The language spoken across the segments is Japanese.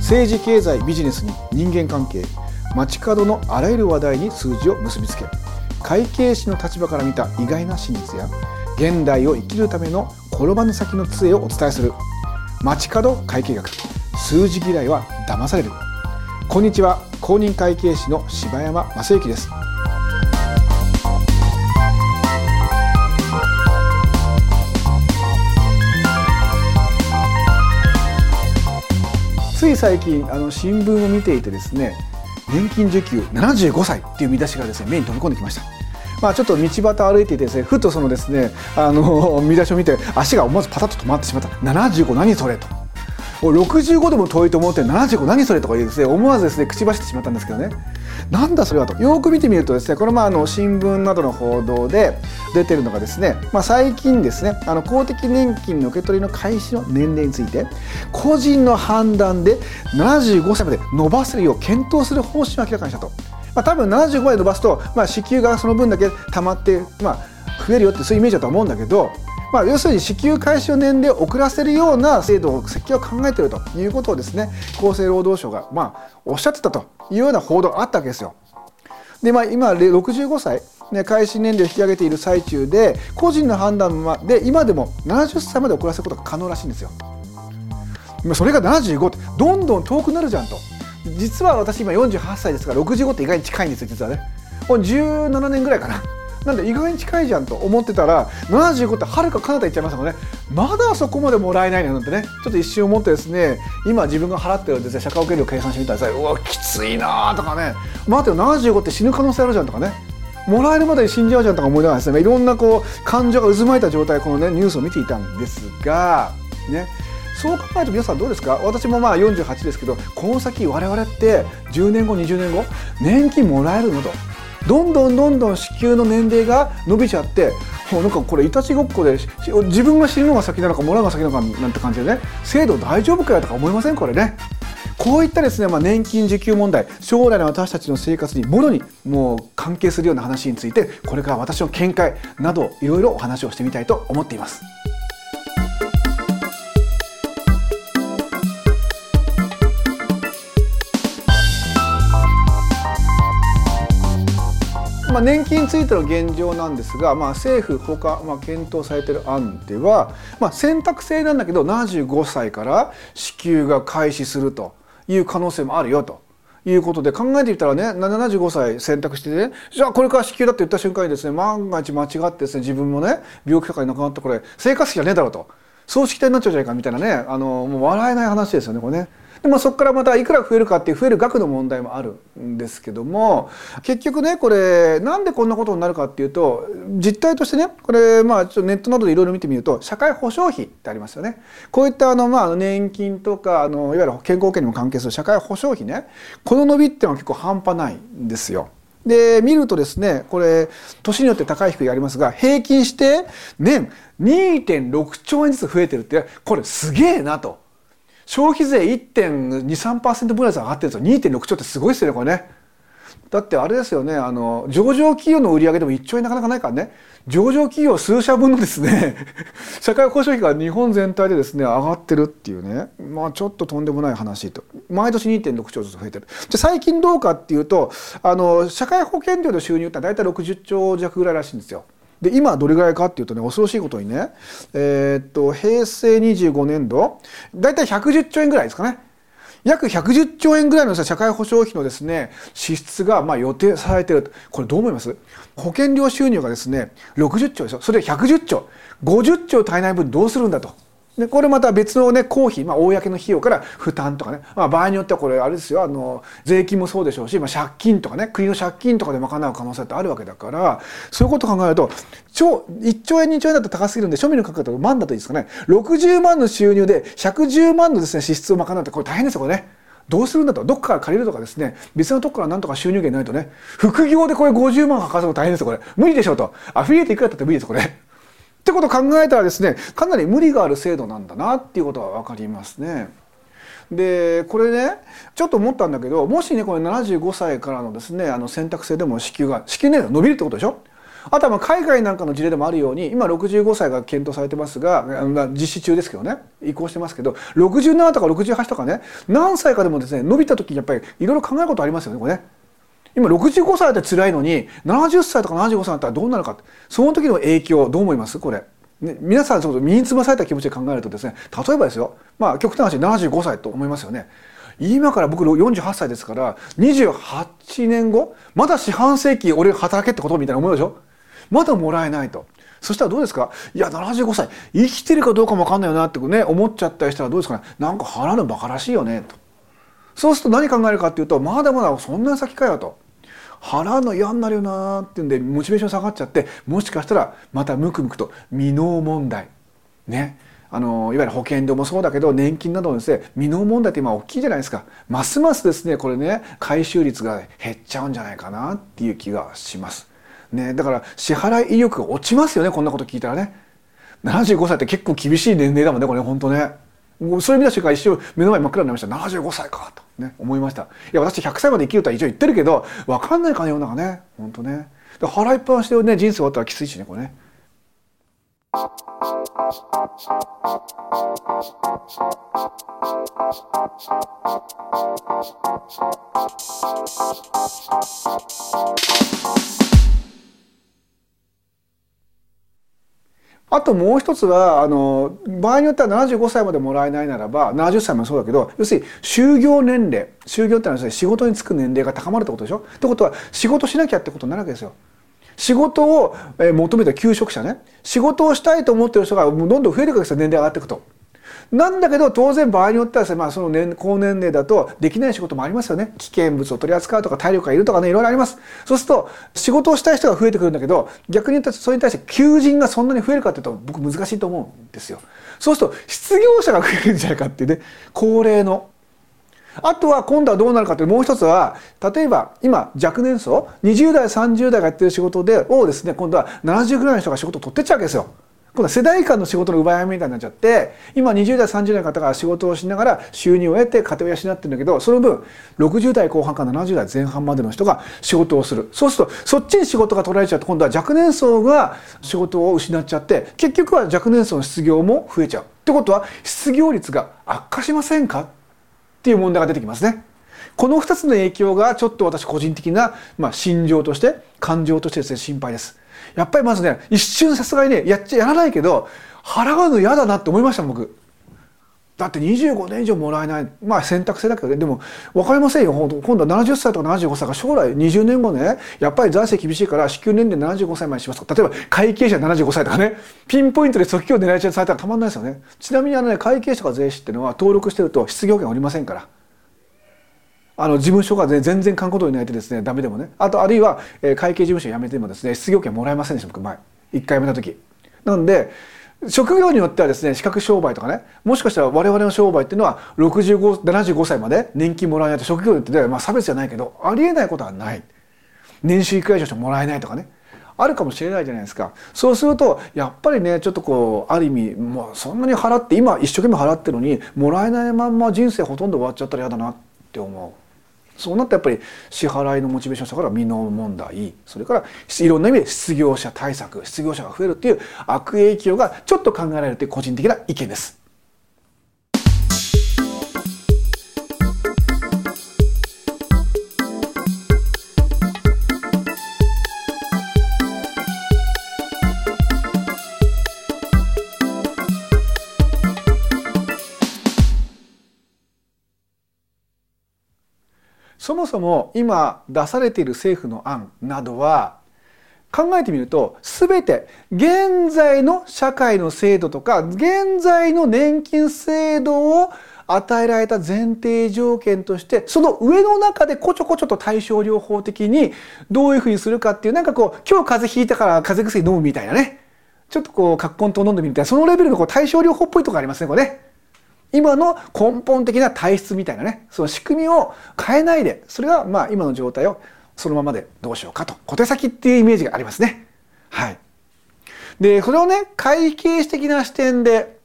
政治、経済、ビジネスに人間関係、街角のあらゆる話題に数字を結びつけ、会計士の立場から見た意外な真実や現代を生きるための転ばぬ先の杖をお伝えする街角会計学。数字嫌いは騙される。こんにちは、公認会計士の柴山正幸です。つい最近新聞を見ていてですね、年金受給75歳っていう見出しがですね、目に飛び込んできました。ちょっと道端歩いていてですね、ふとそのですね見出しを見て足が思わずパタッと止まってしまった。75何それと、65でも遠いと思って75何それとか言うですね、思わずですね口走ってしまったんですけどね、なんだそれはとよく見てみるとですね、これ新聞などの報道で出てるのがですね、最近ですね公的年金の受け取りの開始の年齢について、個人の判断で75歳まで伸ばせるよう検討する方針を明らかにしたと。多分75まで伸ばすと、支給がその分だけたまって、増えるよってそういうイメージだと思うんだけど、要するに支給開始の年齢を遅らせるような制度を設計を考えているということをですね、厚生労働省がおっしゃってたというような報道があったわけですよ。で今65歳、開始年齢を引き上げている最中で、個人の判断で今でも70歳まで遅らせることが可能らしいんですよ。それが75ってどんどん遠くなるじゃんと。実は私今48歳ですから、65って意外に近いんですよ。実はね17年ぐらいかな、なんで意外に近いじゃんと思ってたら、75ってはるか彼方行っちゃいましたもんね。まだそこまでもらえないなんてね、ちょっと一瞬思ってですね、今自分が払ってるんですね、社会保険料計算してみたらさ、うわきついなとかね、待てよ75って死ぬ可能性あるじゃんとかね、もらえるまでに死んじゃうじゃんとか思いながらですね、いろんな感情が渦巻いた状態、このニュースを見ていたんですがね。そう考えると皆さんどうですか？私も48ですけど、この先我々って10年後20年後年金もらえるのと、どんどん支給の年齢が伸びちゃって、なんかこれいたちごっこで自分が死ぬのが先なのかもらうのが先なのかなんて感じでね、制度大丈夫かよとか思いません？これね、こういったですね、年金受給問題、将来の私たちの生活にもろにもう関係するような話について、これから私の見解などいろいろお話をしてみたいと思っています。年金についての現状なんですが、政府他、検討されている案では、選択制なんだけど75歳から支給が開始するという可能性もあるよということで、考えてみたらね、75歳選択してね、じゃあこれから支給だって言った瞬間にですね、万が一間違ってですね、自分もね病気とかに亡くなって、これ生活費じゃねえだろうと、葬式代になっちゃうじゃないかみたいなね、もう笑えない話ですよねこれね。でそこからまたいくら増えるかっていう増える額の問題もあるんですけども、結局ねこれなんでこんなことになるかっていうと、実態としてね、これちょっとネットなどでいろいろ見てみると、社会保障費ってありますよね。こういった年金とかいわゆる健康保険にも関係する社会保障費ね、この伸びっていうのは結構半端ないんですよ。で見るとですね、これ年によって高い低いありますが、平均して年 2.6 兆円ずつ増えてるって、これすげえなと。消費税 1.23% 分のやつ上がってるんですよ。 2.6 兆ってすごいですよねこれね。だってあれですよね、上場企業の売り上げでも1兆円なかなかないからね、上場企業数社分のですね社会保障費が日本全体でですね上がってるっていうね、ちょっととんでもない話と。毎年 2.6 兆ずつ増えてる。じゃ最近どうかっていうと、社会保険料の収入ってだいたい60兆弱ぐらいらしいんですよ。で今どれぐらいかっていうとね、恐ろしいことにね、平成25年度だいたい110兆円ぐらいですかね、約110兆円ぐらいの社会保障費のですね支出が予定されている。これどう思います？保険料収入がですね60兆ですよ。それで110兆、50兆足りない分どうするんだと。でこれまた別のね公費、公の費用から負担とかね、場合によってはこれあれですよ、税金もそうでしょうし、借金とかね、国の借金とかで賄う可能性ってあるわけだから、そういうことを考えると1兆円2兆円だと高すぎるんで、庶民の価格だと万だといいですかね、60万の収入で110万のですね支出を賄うってこれ大変ですよこれね。どうするんだと。どっから借りるとかですね、別のとこからなんとか収入源ないとね、副業でこれ50万稼ぐの大変ですよこれ。無理でしょうと。アフィリエイトいくらだって無理ですこれ。ってことを考えたらですね、かなり無理がある制度なんだなっていうことは分かりますね。でこれねちょっと思ったんだけど、もしねこれ75歳からのですね選択制でも支給年齢が伸びるってことでしょ。あとはまあ海外なんかの事例でもあるように、今65歳が検討されてますが、実施中ですけどね、移行してますけど、67とか68とかね、何歳かでもですね、伸びた時にやっぱりいろいろ考えることありますよね、これね。今65歳だって辛いのに、70歳とか75歳だったらどうなるかって、その時の影響どう思いますこれ。ね、皆さん、身につまされた気持ちで考えるとですね、例えばですよ、まあ極端な話75歳と思いますよね。今から僕48歳ですから、28年後、まだ四半世紀俺働けってことみたいな思いでしょ。まだもらえないと。そしたらどうですか、いや75歳生きてるかどうかも分かんないよなってね、思っちゃったりしたらどうですかね、なんか腹のバカらしいよねと。そうすると何考えるかっていうと、まだまだそんな先かよと。腹の嫌になるよなーっていうんでモチベーション下がっちゃって、もしかしたらまたムクムクと未納問題ね、いわゆる保険料もそうだけど年金などのですね、未納問題って今大きいじゃないですか。ますますですね、これね、回収率が減っちゃうんじゃないかなっていう気がしますね。だから支払い意欲が落ちますよね、こんなこと聞いたらね。75歳って結構厳しい年齢だもんね、これ本当ね。そういう意味だと一瞬目の前真っ暗になりました。75歳かとね、思いました。いや私100歳まで生きるとは一応言ってるけど、分かんないかね、世の中ね、ほんとね。腹いっぱなしでね、人生終わったらきついしね、これね。あともう一つは、場合によっては75歳までもらえないならば、70歳もそうだけど、要するに就業年齢、就業ってのはですね、仕事に就く年齢が高まるってことでしょ。ってことは仕事しなきゃってことになるわけですよ。仕事を求めた求職者ね、仕事をしたいと思ってる人がどんどん増えていくわけですよ、年齢上がっていくと。なんだけど当然場合によってはですね、まあその高年齢だとできない仕事もありますよね。危険物を取り扱うとか体力がいるとかね、いろいろあります。そうすると仕事をしたい人が増えてくるんだけど、逆に言うとそれに対して求人がそんなに増えるかっていうと僕難しいと思うんですよ。そうすると失業者が増えるんじゃないかっていうね、高齢の。あとは今度はどうなるかという、もう一つは、例えば今若年層、20代30代がやってる仕事をですね、今度は70ぐらいの人が仕事を取ってっちゃうわけですよ。今度は世代間の仕事の奪い合いみたいになっちゃって、今20代30代の方が仕事をしながら収入を得て家庭を養ってるんだけど、その分60代後半から70代前半までの人が仕事をする。そうするとそっちに仕事が取られちゃうと、今度は若年層が仕事を失っちゃって、結局は若年層の失業も増えちゃうってことは、失業率が悪化しませんかっていう問題が出てきますね。この2つの影響がちょっと私個人的な、心情として感情としてですね、心配です。やっぱりまずね、一瞬さすがにね、やらないけど払うの嫌だなって思いましたもん、僕。だって25年以上もらえない、まあ選択制だけどね。でも分かりませんよ、今度は70歳とか75歳が将来20年後ね、やっぱり財政厳しいから支給年齢75歳までします。例えば会計士は75歳とかね、ピンポイントで即興で狙いちゃうとされたらたまんないですよね。ちなみに会計士とか税士っていうのは登録してると失業権おりませんから、事務所が全然かんことになってですね、ダメでもね、あるいは会計事務所辞めてもですね、失業権もらえませんでした、僕前1回辞めた時。なんで職業によってはですね、視覚障害とかね、もしかしたら我々の商売っていうのは75歳まで年金もらえないと、職業によっては差別じゃないけどありえないことはない、年収いくら以上しかもらえないとかね、あるかもしれないじゃないですか。そうするとやっぱりね、ちょっとこうある意味もうそんなに払って、今一生懸命払ってるのにもらえないまんま人生ほとんど終わっちゃったら嫌だなって思う。そうなったらやっぱり支払いのモチベーションしたから未納問題、それからいろんな意味で失業者対策、失業者が増えるっていう悪影響がちょっと考えられるという個人的な意見です。そもそも今出されている政府の案などは、考えてみると全て現在の社会の制度とか現在の年金制度を与えられた前提条件として、その上の中でこちょこちょと対症療法的にどういうふうにするかっていう、なんかこう今日風邪ひいたから風邪薬飲むみたいなね、ちょっとこうカッコン糖飲んでみるみたいな、そのレベルのこう対症療法っぽいところがありますね、これね。今の根本的な体質みたいなね、その仕組みを変えないで、それがまあ今の状態をそのままでどうしようかと、小手先っていうイメージがありますね。はい。で、これをね、会計士的な視点で、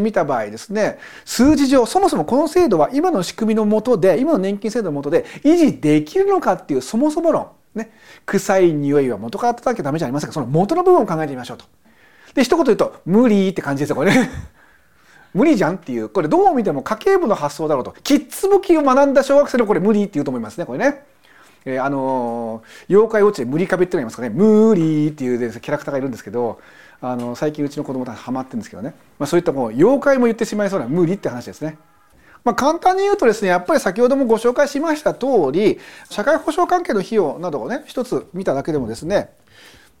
見た場合ですね、数字上そもそもこの制度は今の仕組みの下で、今の年金制度の下で維持できるのかっていうそもそも論。ね、臭い匂いは元から叩きゃダメじゃありませんか。その元の部分を考えてみましょうと。で一言言うと無理って感じですよこれね。無理じゃんっていう、これどう見ても家計部の発想だろうと。キッズ武器を学んだ小学生でもこれ無理って言うと思いますねこれね。妖怪ウォッチで無理壁っていうのがいますかね。無理っていう、ね、キャラクターがいるんですけど、最近うちの子供たちハマってるんですけどね、そういったもう妖怪も言ってしまいそうな無理って話ですね。簡単に言うとですね、やっぱり先ほどもご紹介しました通り、社会保障関係の費用などをね一つ見ただけでもですね、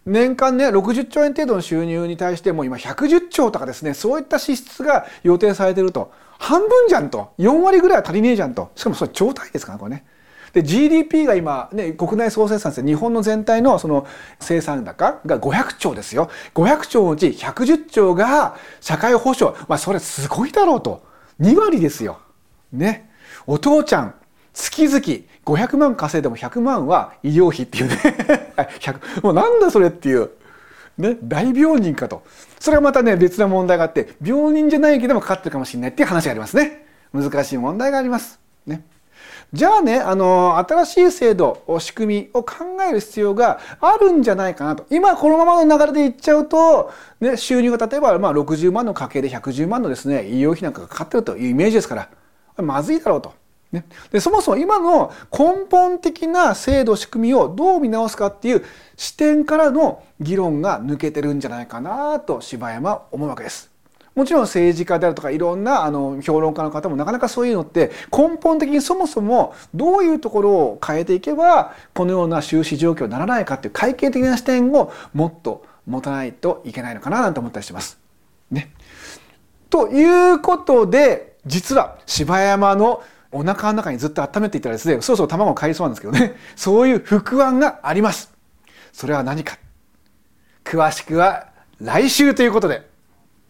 年間ね60兆円程度の収入に対してもう今110兆とかですね、そういった支出が予定されてると。半分じゃんと、4割ぐらいは足りねえじゃんと。しかもそれ超大ですからねこれね。で GDP が今ね国内総生産ですね、日本の全体のその生産高が500兆ですよ。500兆のうち110兆が社会保障、それすごいだろうと。2割ですよね、お父ちゃん月々500万稼いでも100万は医療費っていうね100もうなんだそれっていう、ね、大病人かと。それはまたね別な問題があって、病人じゃないけどもかかってるかもしれないっていう話がありますね。難しい問題がありますね。じゃあね、新しい制度仕組みを考える必要があるんじゃないかなと。今このままの流れでいっちゃうと、ね、収入が例えば60万の家計で110万のですね医療費なんかがかかってるというイメージですからまずいだろうと、ね、でそもそも今の根本的な制度仕組みをどう見直すかっていう視点からの議論が抜けてるんじゃないかなと柴山は思うわけです。もちろん政治家であるとかいろんな評論家の方もなかなかそういうのって根本的にそもそもどういうところを変えていけばこのような収支状況にならないかっていう会計的な視点をもっと持たないといけないのかななんて思ったりしてます。ね、ということで実は柴山のお腹の中にずっと温めていたらですね、そろそろ卵を買いそうなんですけどね、そういう副案があります。それは何か、詳しくは来週ということで、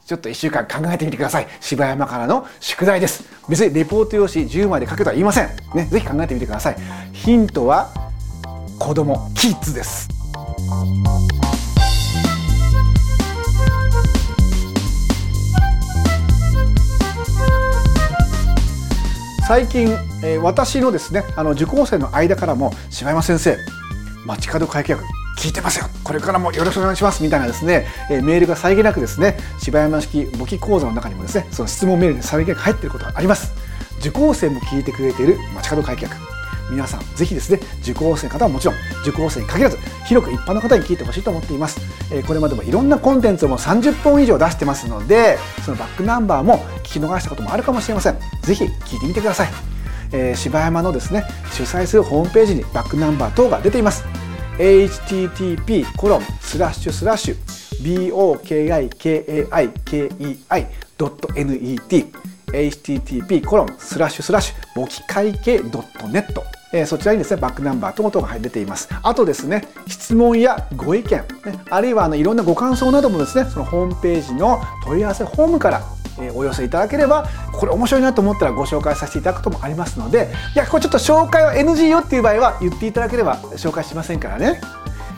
ちょっと1週間考えてみてください。柴山からの宿題です。別にレポート用紙10枚で書けとは言いませんね。ぜひ考えてみてください。ヒントは子供、キッズです。最近、私のですね、受講生の間からも柴山先生、街角会計学聞いてますよ、これからもよろしくお願いしますみたいなですね、メールがさりげなくですね、柴山式簿記講座の中にもですね、その質問メールでさりげなく入っていることがあります。受講生も聞いてくれている街角会計学、皆さんぜひですね、受講生の方はもちろん受講生に限らず広く一般の方に聞いてほしいと思っています。これまでもいろんなコンテンツをもう30本以上出してますので、そのバックナンバーも聞き逃したこともあるかもしれません。ぜひ聞いてみてください。柴山のですね主催するホームページにバックナンバー等が出ています。http://bokikai.net http://簿記会計.net、そちらにですねバックナンバー等々が出ています。あとですね、質問やご意見、ね、あるいはあのいろんなご感想などもですね、そのホームページの問い合わせフォームからお寄せいただければ、これ面白いなと思ったらご紹介させていただくこともありますので、いやこれちょっと紹介は NG よっていう場合は言っていただければ紹介しませんからね。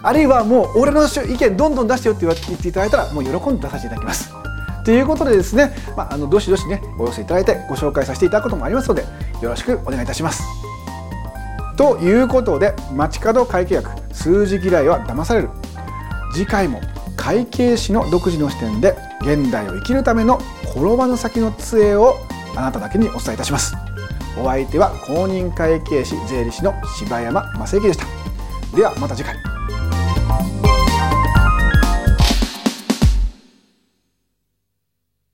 あるいはもう俺の意見どんどん出してよって言っていただいたらもう喜んで出させていただきますということでですね、どしどしねお寄せいただいてご紹介させていただくこともありますので、よろしくお願いいたします。ということで、街角会計学、数字嫌いは騙される。次回も会計士の独自の視点で現代を生きるための転ばぬ先の杖をあなただけにお伝えいたします。お相手は公認会計士税理士の柴山正幸でした。ではまた次回。